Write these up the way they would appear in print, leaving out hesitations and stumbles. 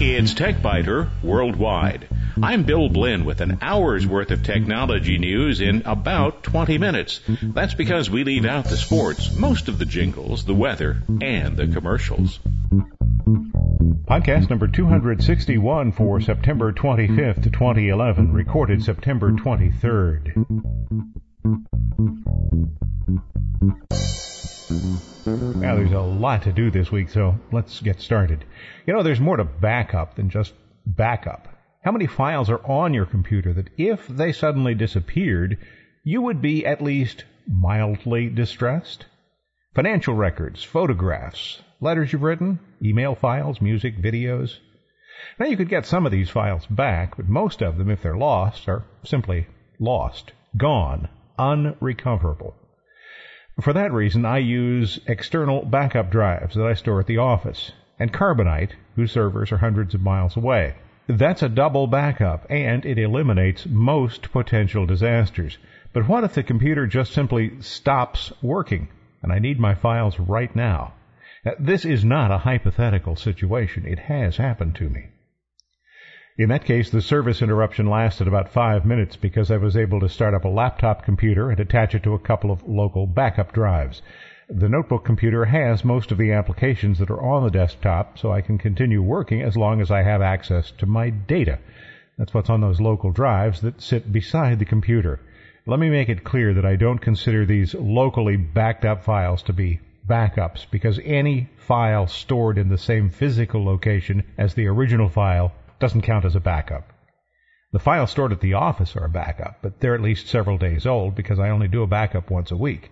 It's TechBiter Worldwide. I'm Bill Blinn with an hour's worth of technology news in about 20 minutes. That's because we leave out the sports, most of the jingles, the weather, and the commercials. Podcast number 261 for September 25th, 2011, recorded September 23rd. Now, there's a lot to do this week, so let's get started. You know, there's more to backup than just backup. How many files are on your computer that if they suddenly disappeared, you would be at least mildly distressed? Financial records, photographs, letters you've written, email files, music, videos. Now, you could get some of these files back, but most of them, if they're lost, are simply lost, gone, unrecoverable. For that reason, I use external backup drives that I store at the office, and Carbonite, whose servers are hundreds of miles away. That's a double backup, and it eliminates most potential disasters. But what if the computer just simply stops working, and I need my files right now? This is not a hypothetical situation. It has happened to me. In that case, the service interruption lasted about 5 minutes because I was able to start up a laptop computer and attach it to a couple of local backup drives. The notebook computer has most of the applications that are on the desktop, so I can continue working as long as I have access to my data. That's what's on those local drives that sit beside the computer. Let me make it clear that I don't consider these locally backed up files to be backups, because any file stored in the same physical location as the original file doesn't count as a backup. The files stored at the office are a backup, but they're at least several days old because I only do a backup once a week.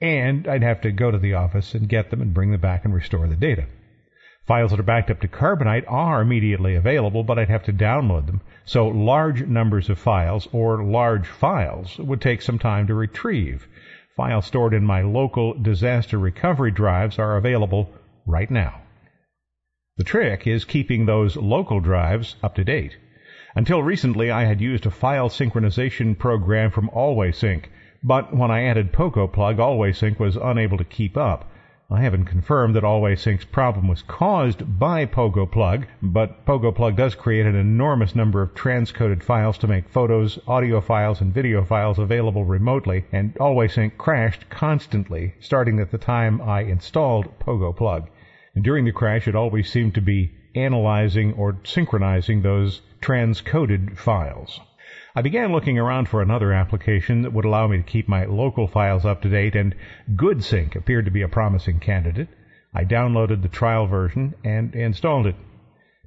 And I'd have to go to the office and get them and bring them back and restore the data. Files that are backed up to Carbonite are immediately available, but I'd have to download them. So large numbers of files or large files would take some time to retrieve. Files stored in my local disaster recovery drives are available right now. The trick is keeping those local drives up to date. Until recently, I had used a file synchronization program from AllwaySync, but when I added Pogo Plug, AllwaySync was unable to keep up. I haven't confirmed that AllwaySync's problem was caused by Pogo Plug, but Pogo Plug does create an enormous number of transcoded files to make photos, audio files, and video files available remotely, and AllwaySync crashed constantly, starting at the time I installed Pogo Plug. And during the crash, it always seemed to be analyzing or synchronizing those transcoded files. I began looking around for another application that would allow me to keep my local files up to date, and GoodSync appeared to be a promising candidate. I downloaded the trial version and installed it.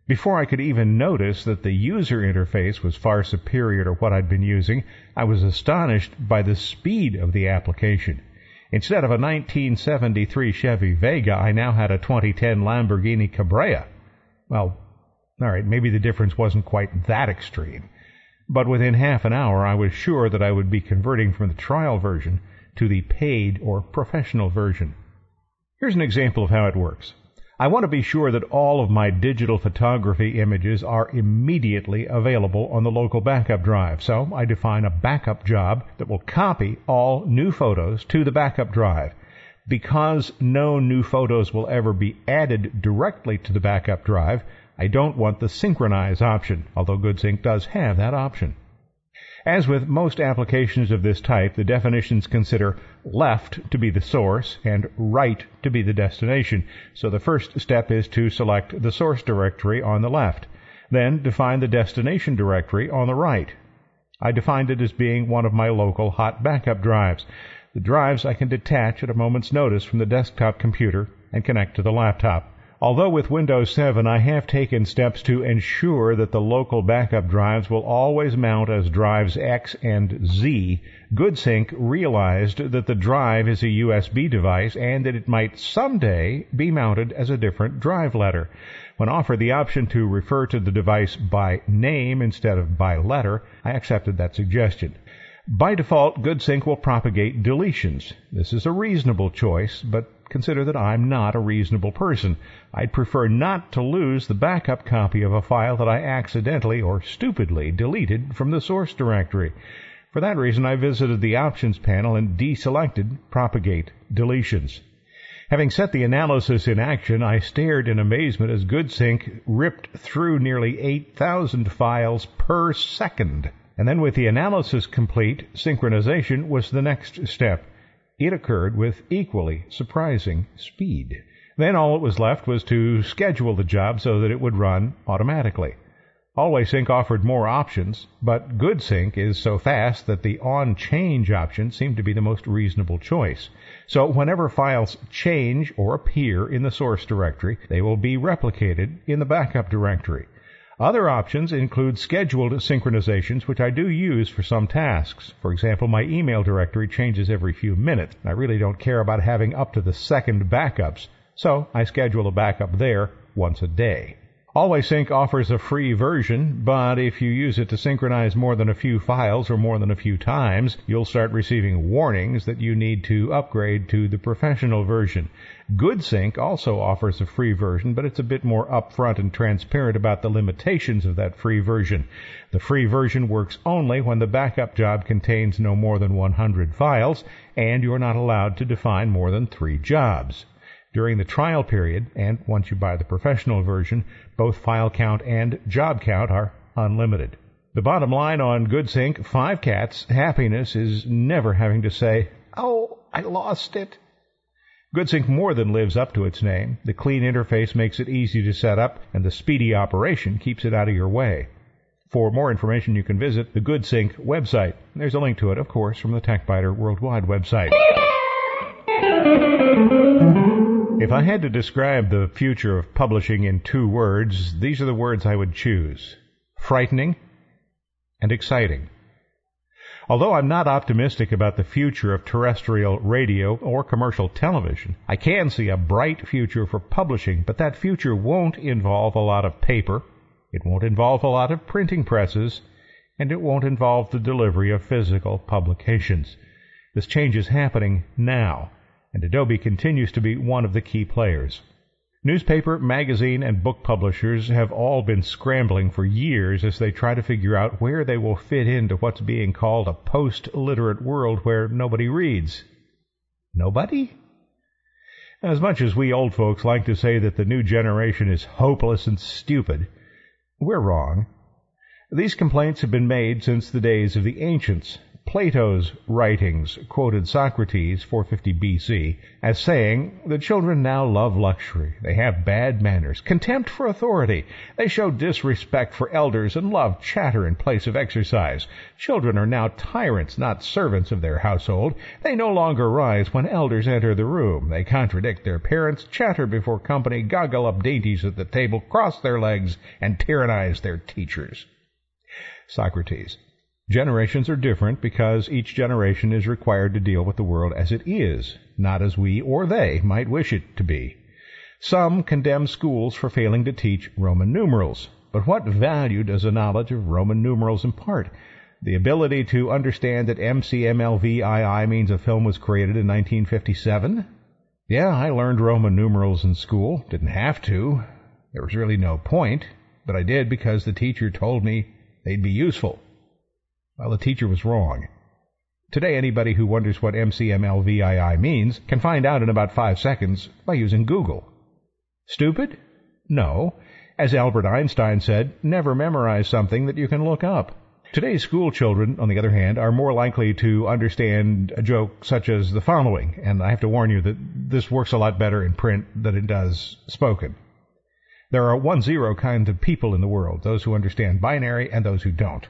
Before I could even notice that the user interface was far superior to what I'd been using, I was astonished by the speed of the application. Instead of a 1973 Chevy Vega, I now had a 2010 Lamborghini Cabrera. Well, all right, maybe the difference wasn't quite that extreme. But within half an hour, I was sure that I would be converting from the trial version to the paid or professional version. Here's an example of how it works. I want to be sure that all of my digital photography images are immediately available on the local backup drive, so I define a backup job that will copy all new photos to the backup drive. Because no new photos will ever be added directly to the backup drive, I don't want the synchronize option, although GoodSync does have that option. As with most applications of this type, the definitions consider left to be the source and right to be the destination, so the first step is to select the source directory on the left, then define the destination directory on the right. I defined it as being one of my local hot backup drives, the drives I can detach at a moment's notice from the desktop computer and connect to the laptop. Although with Windows 7, I have taken steps to ensure that the local backup drives will always mount as drives X and Z, GoodSync realized that the drive is a USB device and that it might someday be mounted as a different drive letter. When offered the option to refer to the device by name instead of by letter, I accepted that suggestion. By default, GoodSync will propagate deletions. This is a reasonable choice, but consider that I'm not a reasonable person. I'd prefer not to lose the backup copy of a file that I accidentally or stupidly deleted from the source directory. For that reason, I visited the Options panel and deselected Propagate Deletions. Having set the analysis in action, I stared in amazement as GoodSync ripped through nearly 8,000 files per second. And then with the analysis complete, synchronization was the next step. It occurred with equally surprising speed. Then all that was left was to schedule the job so that it would run automatically. AllwaySync offered more options, but GoodSync is so fast that the on-change option seemed to be the most reasonable choice. So whenever files change or appear in the source directory, they will be replicated in the backup directory. Other options include scheduled synchronizations, which I do use for some tasks. For example, my email directory changes every few minutes. I really don't care about having up-to-the-second backups, so I schedule a backup there once a day. AllwaySync offers a free version, but if you use it to synchronize more than a few files or more than a few times, you'll start receiving warnings that you need to upgrade to the professional version. GoodSync also offers a free version, but it's a bit more upfront and transparent about the limitations of that free version. The free version works only when the backup job contains no more than 100 files, and you're not allowed to define more than 3 jobs. During the trial period, and once you buy the professional version, both file count and job count are unlimited. The bottom line on GoodSync, 5 cats, happiness is never having to say, "Oh, I lost it." GoodSync more than lives up to its name. The clean interface makes it easy to set up, and the speedy operation keeps it out of your way. For more information, you can visit the GoodSync website. There's a link to it, of course, from the TechBiter Worldwide website. If I had to describe the future of publishing in 2 words, these are the words I would choose: frightening and exciting. Although I'm not optimistic about the future of terrestrial radio or commercial television, I can see a bright future for publishing, but that future won't involve a lot of paper, it won't involve a lot of printing presses, and it won't involve the delivery of physical publications. This change is happening now, and Adobe continues to be one of the key players. Newspaper, magazine, and book publishers have all been scrambling for years as they try to figure out where they will fit into what's being called a post-literate world where nobody reads. Nobody? As much as we old folks like to say that the new generation is hopeless and stupid, we're wrong. These complaints have been made since the days of the ancients. Plato's writings quoted Socrates, 450 BC, as saying, "The children now love luxury. They have bad manners, contempt for authority. They show disrespect for elders and love chatter in place of exercise. Children are now tyrants, not servants of their household. They no longer rise when elders enter the room. They contradict their parents, chatter before company, goggle up dainties at the table, cross their legs, and tyrannize their teachers." Socrates. Generations are different because each generation is required to deal with the world as it is, not as we or they might wish it to be. Some condemn schools for failing to teach Roman numerals, but what value does a knowledge of Roman numerals impart? The ability to understand that MCMLVII means a film was created in 1957? Yeah, I learned Roman numerals in school. Didn't have to. There was really no point, but I did because the teacher told me they'd be useful. Well, the teacher was wrong. Today, anybody who wonders what MCMLVII means can find out in about 5 seconds by using Google. Stupid? No. As Albert Einstein said, never memorize something that you can look up. Today's school children, on the other hand, are more likely to understand a joke such as the following, and I have to warn you that this works a lot better in print than it does spoken. There are 10 kinds of people in the world, those who understand binary and those who don't.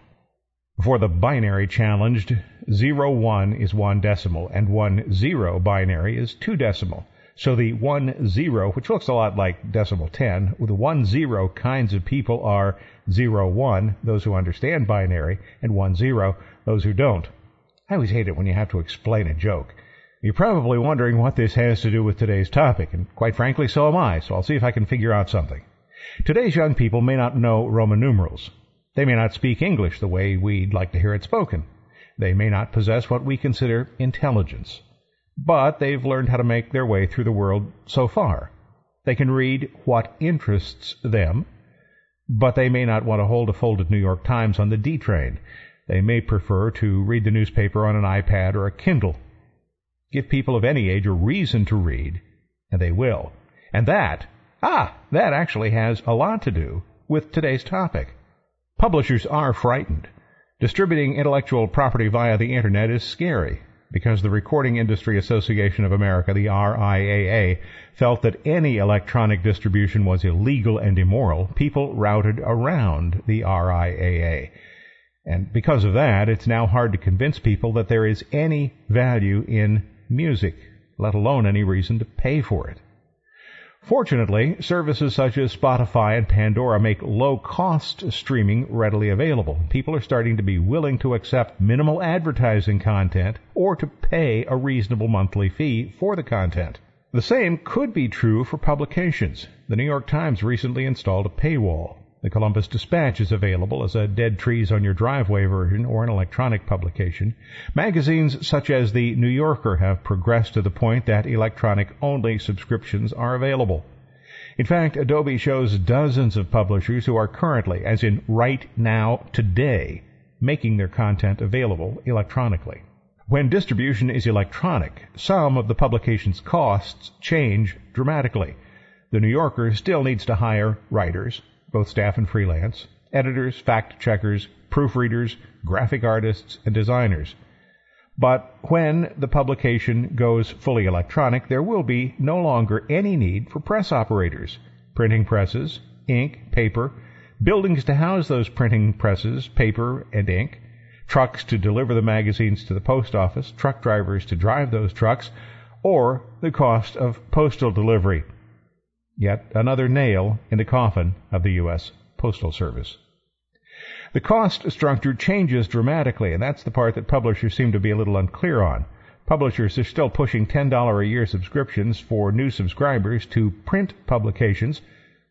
For the binary challenged, 0, 1 is 1 decimal, and 1, 0 binary is 2 decimal. So the 1, 0, which looks a lot like decimal 10, the 1, 0 kinds of people are 0, 1, those who understand binary, and 1, 0, those who don't. I always hate it when you have to explain a joke. You're probably wondering what this has to do with today's topic, and quite frankly, so am I, so I'll see if I can figure out something. Today's young people may not know Roman numerals. They may not speak English the way we'd like to hear it spoken. They may not possess what we consider intelligence. But they've learned how to make their way through the world so far. They can read what interests them, but they may not want to hold a folded New York Times on the D train. They may prefer to read the newspaper on an iPad or a Kindle. Give people of any age a reason to read, And they will. And that actually has a lot to do with today's topic. Publishers are frightened. Distributing intellectual property via the Internet is scary because the Recording Industry Association of America, the RIAA, felt that any electronic distribution was illegal and immoral. People routed around the RIAA. And because of that, it's now hard to convince people that there is any value in music, let alone any reason to pay for it. Fortunately, services such as Spotify and Pandora make low-cost streaming readily available. People are starting to be willing to accept minimal advertising content or to pay a reasonable monthly fee for the content. The same could be true for publications. The New York Times recently installed a paywall. The Columbus Dispatch is available as a Dead Trees on Your Driveway version or an electronic publication. Magazines such as the New Yorker have progressed to the point that electronic-only subscriptions are available. In fact, Adobe shows dozens of publishers who are currently, as in right now, today, making their content available electronically. When distribution is electronic, some of the publication's costs change dramatically. The New Yorker still needs to hire writers, both staff and freelance, editors, fact-checkers, proofreaders, graphic artists, and designers. But when the publication goes fully electronic, there will be no longer any need for press operators, printing presses, ink, paper, buildings to house those printing presses, paper, and ink, trucks to deliver the magazines to the post office, truck drivers to drive those trucks, or the cost of postal delivery. Yet another nail in the coffin of the U.S. Postal Service. The cost structure changes dramatically, and that's the part that publishers seem to be a little unclear on. Publishers are still pushing $10 a year subscriptions for new subscribers to print publications,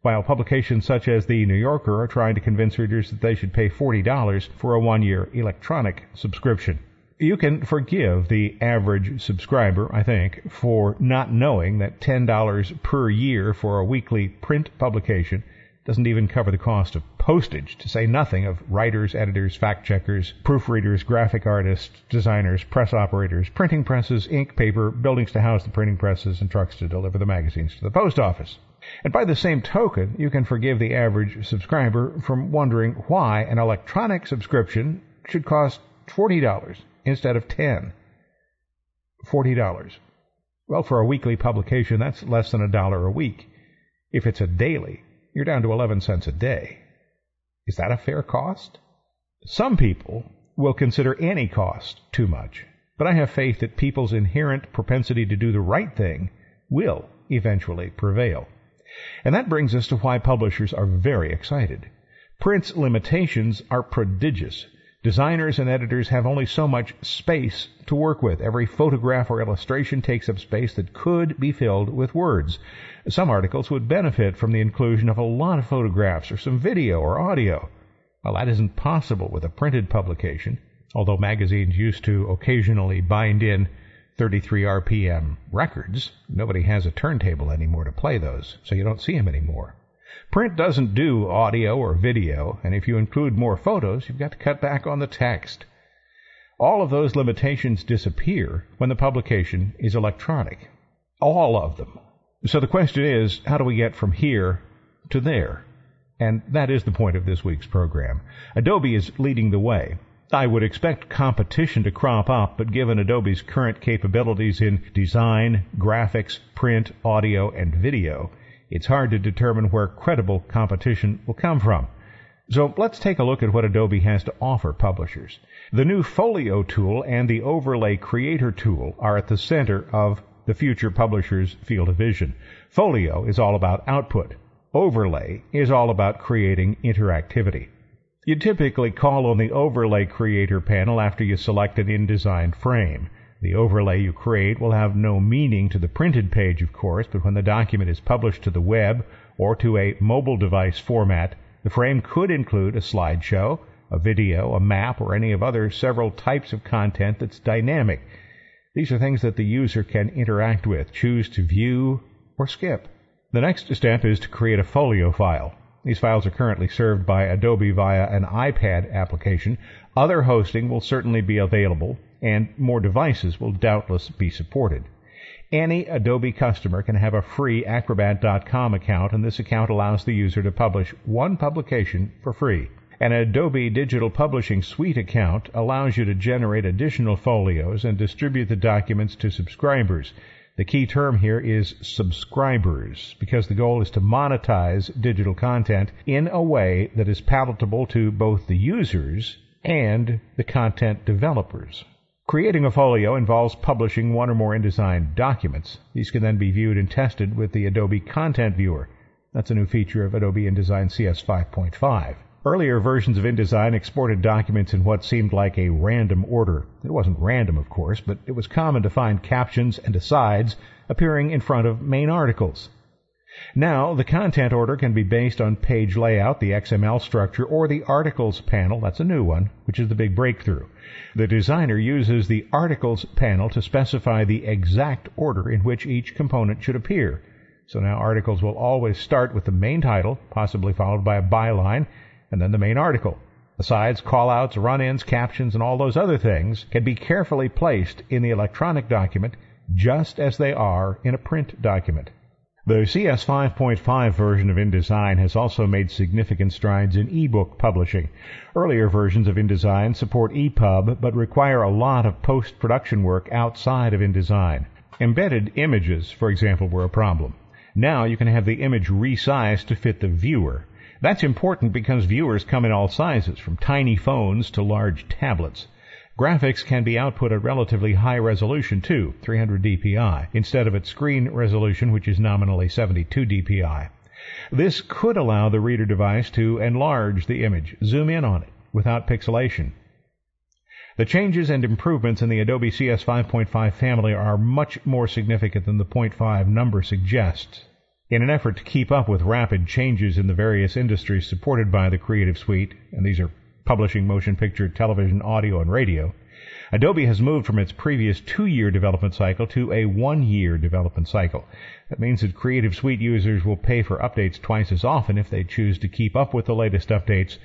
while publications such as the New Yorker are trying to convince readers that they should pay $40 for a one-year electronic subscription. You can forgive the average subscriber, I think, for not knowing that $10 per year for a weekly print publication doesn't even cover the cost of postage, to say nothing of writers, editors, fact-checkers, proofreaders, graphic artists, designers, press operators, printing presses, ink, paper, buildings to house the printing presses, and trucks to deliver the magazines to the post office. And by the same token, you can forgive the average subscriber from wondering why an electronic subscription should cost $40. Instead of $10, $40. Well, for a weekly publication, that's less than $1 a week. If it's a daily, you're down to 11 cents a day. Is that a fair cost? Some people will consider any cost too much, but I have faith that people's inherent propensity to do the right thing will eventually prevail. And that brings us to why publishers are very excited. Print's limitations are prodigious. Designers and editors have only so much space to work with. Every photograph or illustration takes up space that could be filled with words. Some articles would benefit from the inclusion of a lot of photographs or some video or audio. Well, that isn't possible with a printed publication, although magazines used to occasionally bind in 33 RPM records. Nobody has a turntable anymore to play those, so you don't see them anymore. Print doesn't do audio or video, and if you include more photos, you've got to cut back on the text. All of those limitations disappear when the publication is electronic. All of them. So the question is, how do we get from here to there? And that is the point of this week's program. Adobe is leading the way. I would expect competition to crop up, but given Adobe's current capabilities in design, graphics, print, audio, and video, it's hard to determine where credible competition will come from. So let's take a look at what Adobe has to offer publishers. The new Folio tool and the Overlay Creator tool are at the center of the future publisher's field of vision. Folio is all about output. Overlay is all about creating interactivity. You typically call on the Overlay Creator panel after you select an InDesign frame. The overlay you create will have no meaning to the printed page, of course, but when the document is published to the web or to a mobile device format, the frame could include a slideshow, a video, a map, or any of other several types of content that's dynamic. These are things that the user can interact with, choose to view, or skip. The next step is to create a folio file. These files are currently served by Adobe via an iPad application. Other hosting will certainly be available, and more devices will doubtless be supported. Any Adobe customer can have a free Acrobat.com account, and this account allows the user to publish one publication for free. An Adobe Digital Publishing Suite account allows you to generate additional folios and distribute the documents to subscribers. The key term here is subscribers, because the goal is to monetize digital content in a way that is palatable to both the users and the content developers. Creating a folio involves publishing one or more InDesign documents. These can then be viewed and tested with the Adobe Content Viewer. That's a new feature of Adobe InDesign CS 5.5. Earlier versions of InDesign exported documents in what seemed like a random order. It wasn't random, of course, but it was common to find captions and asides appearing in front of main articles. Now, the content order can be based on page layout, the XML structure, or the articles panel. That's a new one, which is the big breakthrough. The designer uses the articles panel to specify the exact order in which each component should appear. So now articles will always start with the main title, possibly followed by a byline, and then the main article. Asides, callouts, run-ins, captions, and all those other things can be carefully placed in the electronic document just as they are in a print document. The CS 5.5 version of InDesign has also made significant strides in ebook publishing. Earlier versions of InDesign support EPUB, but require a lot of post-production work outside of InDesign. Embedded images, for example, were a problem. Now you can have the image resized to fit the viewer. That's important because viewers come in all sizes, from tiny phones to large tablets. Graphics can be output at relatively high resolution too, 300 dpi, instead of at screen resolution, which is nominally 72 dpi. This could allow the reader device to enlarge the image, zoom in on it, without pixelation. The changes and improvements in the Adobe CS 5.5 family are much more significant than the 0.5 number suggests. In an effort to keep up with rapid changes in the various industries supported by the Creative Suite, and these are publishing, motion picture, television, audio, and radio, Adobe has moved from its previous 2-year development cycle to a 1-year development cycle. That means that Creative Suite users will pay for updates twice as often if they choose to keep up with the latest updates,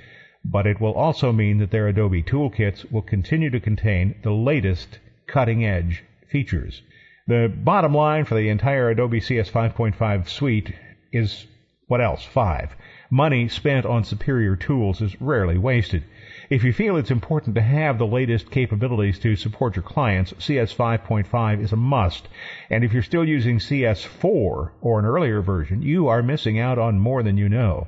but it will also mean that their Adobe toolkits will continue to contain the latest cutting-edge features. The bottom line for the entire Adobe CS 5.5 suite is, what else? 5. Money spent on superior tools is rarely wasted. If you feel it's important to have the latest capabilities to support your clients, CS 5.5 is a must. And if you're still using CS4 or an earlier version, you are missing out on more than you know.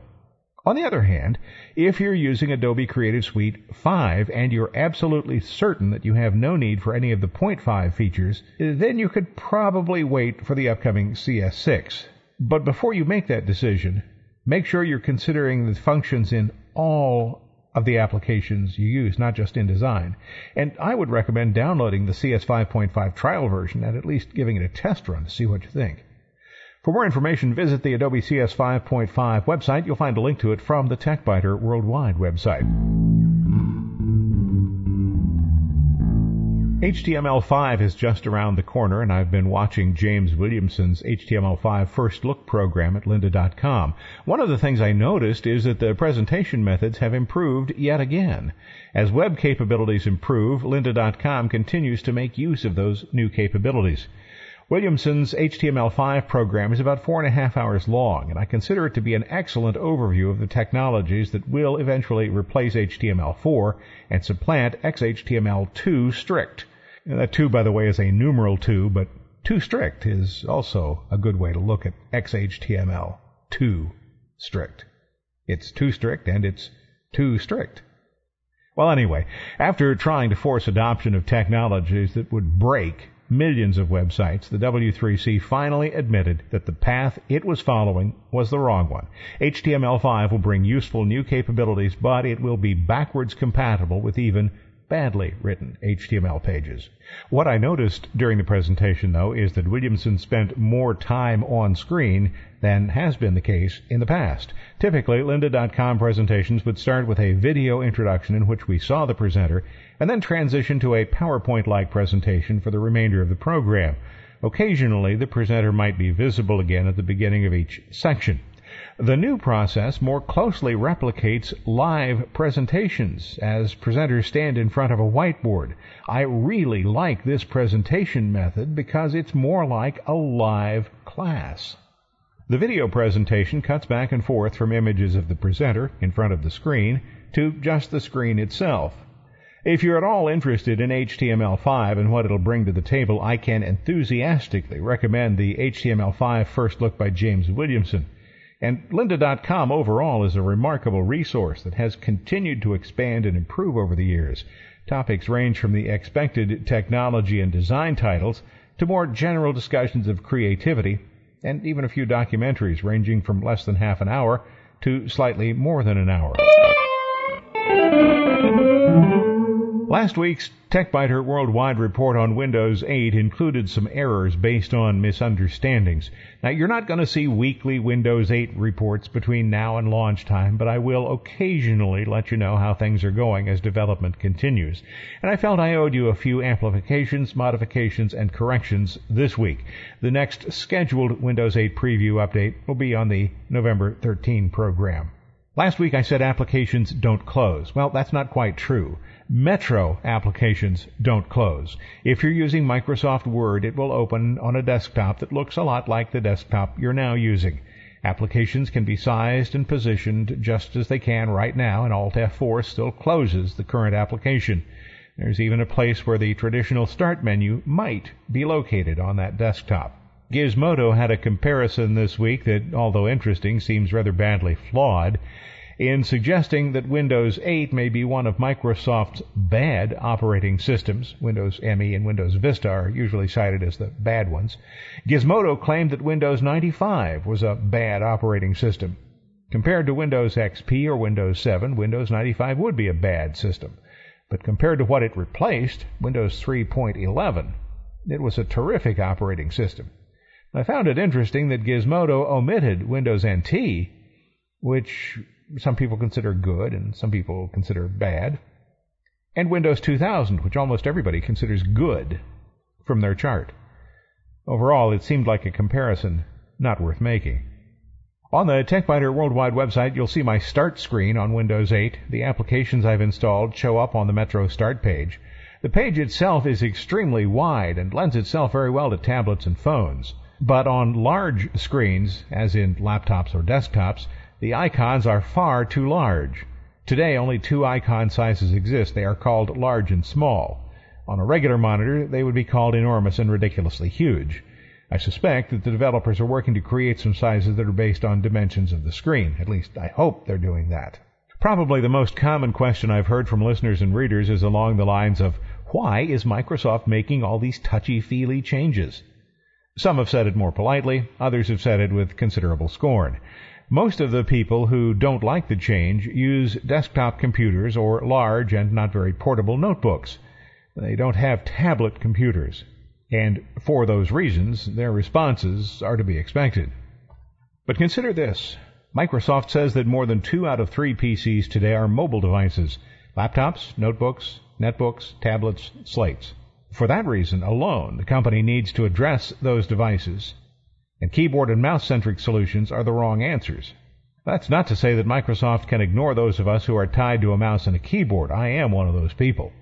On the other hand, if you're using Adobe Creative Suite 5 and you're absolutely certain that you have no need for any of the 0.5 features, then you could probably wait for the upcoming CS6. But before you make that decision, make sure you're considering the functions in all of the applications you use, not just InDesign. And I would recommend downloading the CS 5.5 trial version and at least giving it a test run to see what you think. For more information, visit the Adobe CS 5.5 website. You'll find a link to it from the TechBiter Worldwide website. HTML5 is just around the corner, and I've been watching James Williamson's HTML5 First Look program at lynda.com. One of the things I noticed is that the presentation methods have improved yet again. As web capabilities improve, lynda.com continues to make use of those new capabilities. Williamson's HTML5 program is about 4.5 hours long, and I consider it to be an excellent overview of the technologies that will eventually replace HTML4 and supplant XHTML2 strict. And that 2, by the way, is a numeral 2, but 2 strict is also a good way to look at XHTML2 strict. It's 2 strict and it's 2 strict. Well, anyway, after trying to force adoption of technologies that would break millions of websites, the W3C finally admitted that the path it was following was the wrong one. HTML5 will bring useful new capabilities, but it will be backwards compatible with even badly written HTML pages. What I noticed during the presentation, though, is that Williamson spent more time on screen than has been the case in the past. Typically, lynda.com presentations would start with a video introduction in which we saw the presenter and then transition to a PowerPoint-like presentation for the remainder of the program. Occasionally, the presenter might be visible again at the beginning of each section. The new process more closely replicates live presentations as presenters stand in front of a whiteboard. I really like this presentation method because it's more like a live class. The video presentation cuts back and forth from images of the presenter in front of the screen to just the screen itself. If you're at all interested in HTML5 and what it'll bring to the table, I can enthusiastically recommend the HTML5 First Look by James Williamson. And lynda.com overall is a remarkable resource that has continued to expand and improve over the years. Topics range from the expected technology and design titles to more general discussions of creativity, and even a few documentaries ranging from less than half an hour to slightly more than an hour. Last week's TechBiter Worldwide report on Windows 8 included some errors based on misunderstandings. Now, you're not going to see weekly Windows 8 reports between now and launch time, but I will occasionally let you know how things are going as development continues. And I felt I owed you a few amplifications, modifications, and corrections this week. The next scheduled Windows 8 preview update will be on the November 13 program. Last week I said applications don't close. Well, that's not quite true. Metro applications don't close. If you're using Microsoft Word, it will open on a desktop that looks a lot like the desktop you're now using. Applications can be sized and positioned just as they can right now, and Alt F4 still closes the current application. There's even a place where the traditional Start menu might be located on that desktop. Gizmodo had a comparison this week that, although interesting, seems rather badly flawed in suggesting that Windows 8 may be one of Microsoft's bad operating systems. Windows ME and Windows Vista are usually cited as the bad ones. Gizmodo claimed that Windows 95 was a bad operating system. Compared to Windows XP or Windows 7, Windows 95 would be a bad system. But compared to what it replaced, Windows 3.11, it was a terrific operating system. I found it interesting that Gizmodo omitted Windows NT, which some people consider good and some people consider bad, and Windows 2000, which almost everybody considers good, from their chart. Overall, it seemed like a comparison not worth making. On the TechBiter Worldwide website, you'll see my Start screen on Windows 8. The applications I've installed show up on the Metro Start page. The page itself is extremely wide and lends itself very well to tablets and phones. But on large screens, as in laptops or desktops, the icons are far too large. Today, only two icon sizes exist. They are called large and small. On a regular monitor, they would be called enormous and ridiculously huge. I suspect that the developers are working to create some sizes that are based on dimensions of the screen. At least, I hope they're doing that. Probably the most common question I've heard from listeners and readers is along the lines of, why is Microsoft making all these touchy-feely changes? Some have said it more politely, others have said it with considerable scorn. Most of the people who don't like the change use desktop computers or large and not very portable notebooks. They don't have tablet computers, and for those reasons, their responses are to be expected. But consider this. Microsoft says that more than 2 out of 3 PCs today are mobile devices: laptops, notebooks, netbooks, tablets, slates. For that reason alone, the company needs to address those devices, and keyboard and mouse-centric solutions are the wrong answers. That's not to say that Microsoft can ignore those of us who are tied to a mouse and a keyboard. I am one of those people.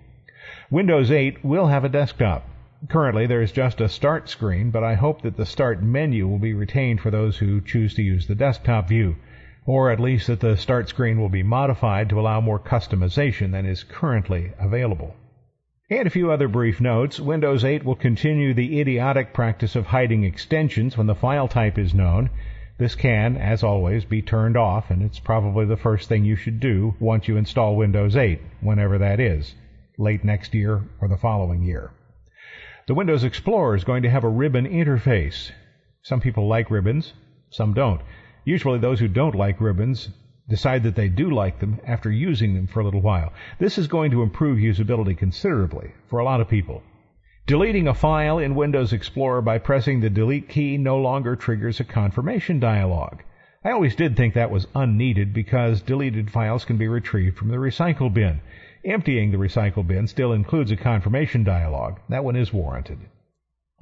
Windows 8 will have a desktop. Currently, there is just a Start screen, but I hope that the Start menu will be retained for those who choose to use the desktop view, or at least that the Start screen will be modified to allow more customization than is currently available. And a few other brief notes. Windows 8 will continue the idiotic practice of hiding extensions when the file type is known. This can, as always, be turned off, and it's probably the first thing you should do once you install Windows 8, whenever that is, late next year or the following year. The Windows Explorer is going to have a ribbon interface. Some people like ribbons, some don't. Usually those who don't like ribbons decide that they do like them after using them for a little while. This is going to improve usability considerably for a lot of people. Deleting a file in Windows Explorer by pressing the delete key no longer triggers a confirmation dialog. I always did think that was unneeded because deleted files can be retrieved from the recycle bin. Emptying the recycle bin still includes a confirmation dialog. That one is warranted.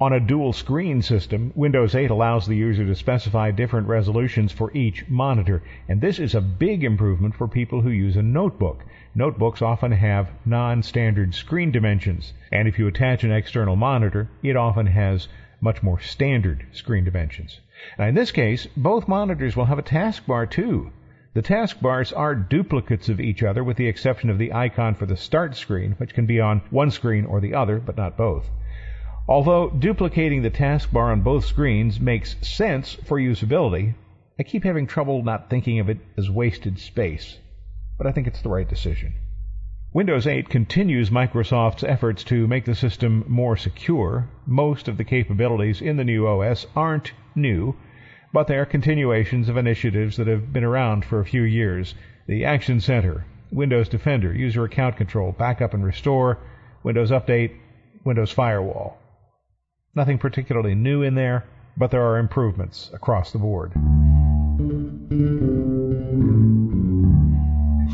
On a dual screen system, Windows 8 allows the user to specify different resolutions for each monitor, and this is a big improvement for people who use a notebook. Notebooks often have non-standard screen dimensions, and if you attach an external monitor, it often has much more standard screen dimensions. Now in this case, both monitors will have a taskbar too. The taskbars are duplicates of each other with the exception of the icon for the start screen, which can be on one screen or the other, but not both. Although duplicating the taskbar on both screens makes sense for usability, I keep having trouble not thinking of it as wasted space, but I think it's the right decision. Windows 8 continues Microsoft's efforts to make the system more secure. Most of the capabilities in the new OS aren't new, but they are continuations of initiatives that have been around for a few years. The Action Center, Windows Defender, User Account Control, Backup and Restore, Windows Update, Windows Firewall. Nothing particularly new in there, but there are improvements across the board.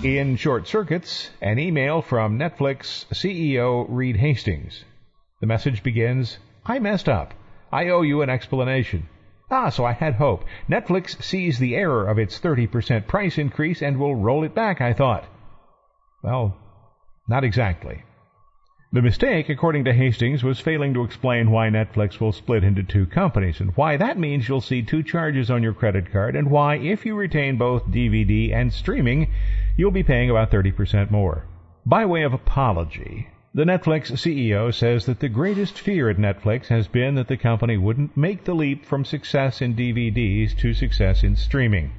In Short Circuits, an email from Netflix CEO Reed Hastings. The message begins, "I messed up. I owe you an explanation." Ah, so I had hope. Netflix sees the error of its 30% price increase and will roll it back, I thought. Well, not exactly. The mistake, according to Hastings, was failing to explain why Netflix will split into two companies and why that means you'll see two charges on your credit card and why, if you retain both DVD and streaming, you'll be paying about 30% more. By way of apology, the Netflix CEO says that the greatest fear at Netflix has been that the company wouldn't make the leap from success in DVDs to success in streaming.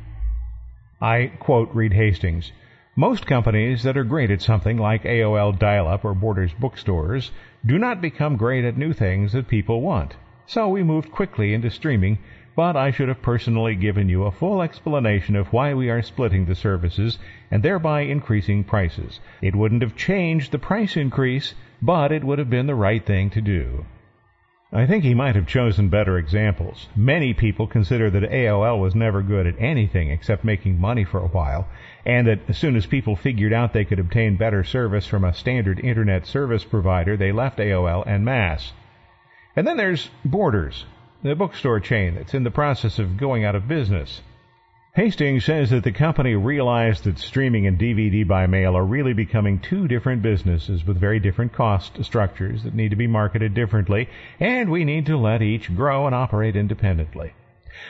I quote Reed Hastings, "Most companies that are great at something like AOL dial-up or Borders bookstores do not become great at new things that people want. So we moved quickly into streaming, but I should have personally given you a full explanation of why we are splitting the services and thereby increasing prices. It wouldn't have changed the price increase, but it would have been the right thing to do." I think he might have chosen better examples. Many people consider that AOL was never good at anything except making money for a while, and that as soon as people figured out they could obtain better service from a standard internet service provider, they left AOL en masse. And then there's Borders, the bookstore chain that's in the process of going out of business. Hastings says that the company realized that streaming and DVD by mail are really becoming two different businesses with very different cost structures that need to be marketed differently, and we need to let each grow and operate independently.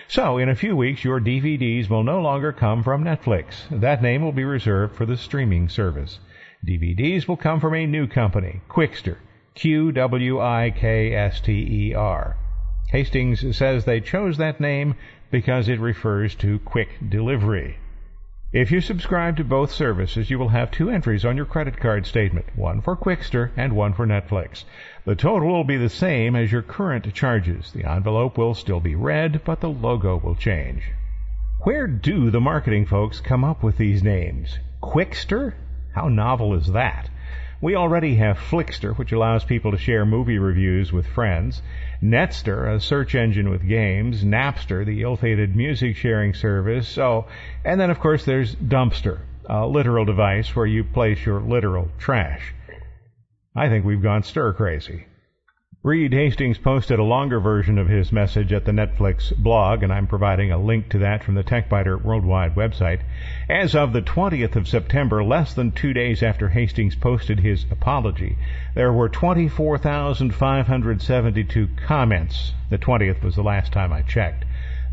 So, in a few weeks, your DVDs will no longer come from Netflix. That name will be reserved for the streaming service. DVDs will come from a new company, Qwikster, Qwikster. Hastings says they chose that name because it refers to quick delivery. If you subscribe to both services, you will have two entries on your credit card statement, one for Qwikster and one for Netflix. The total will be the same as your current charges. The envelope will still be red, but the logo will change. Where do the marketing folks come up with these names? Qwikster? How novel is that? We already have Flickster, which allows people to share movie reviews with friends, Netster, a search engine with games, Napster, the ill-fated music sharing service, and then of course there's Dumpster, a literal device where you place your literal trash. I think we've gone stir-crazy. Reed Hastings posted a longer version of his message at the Netflix blog, and I'm providing a link to that from the TechBiter Worldwide website. As of the 20th of September, less than 2 days after Hastings posted his apology, there were 24,572 comments. The 20th was the last time I checked.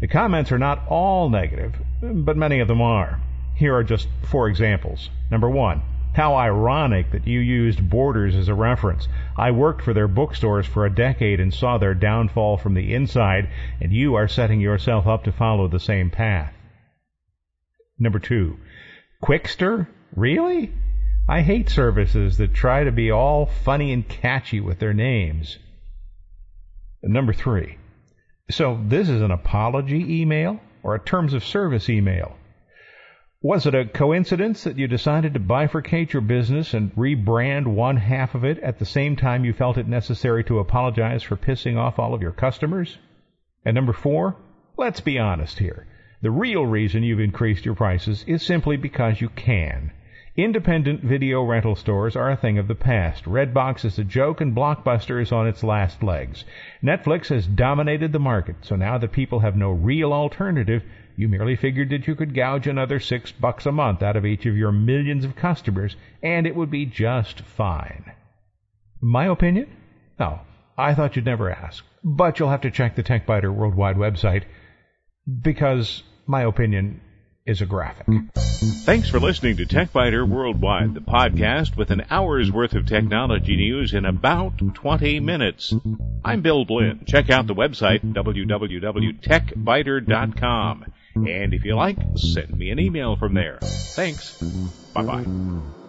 The comments are not all negative, but many of them are. Here are just 4 examples. Number 1. How ironic that you used Borders as a reference. I worked for their bookstores for a decade and saw their downfall from the inside, and you are setting yourself up to follow the same path. Number 2. Qwikster? Really? I hate services that try to be all funny and catchy with their names. Number 3. So this is an apology email or a terms of service email? Was it a coincidence that you decided to bifurcate your business and rebrand one half of it at the same time you felt it necessary to apologize for pissing off all of your customers? And number 4, let's be honest here. The real reason you've increased your prices is simply because you can. Independent video rental stores are a thing of the past. Redbox is a joke, and Blockbuster is on its last legs. Netflix has dominated the market, so now the people have no real alternative. You merely figured that you could gouge another $6 a month out of each of your millions of customers, and it would be just fine. My opinion? No, I thought you'd never ask. But you'll have to check the TechBiter Worldwide website, because my opinion is a graphic. Thanks for listening to TechBiter Worldwide, the podcast with an hour's worth of technology news in about 20 minutes. I'm Bill Blinn. Check out the website, www.techbiter.com. And if you like, send me an email from there. Thanks. Bye-bye.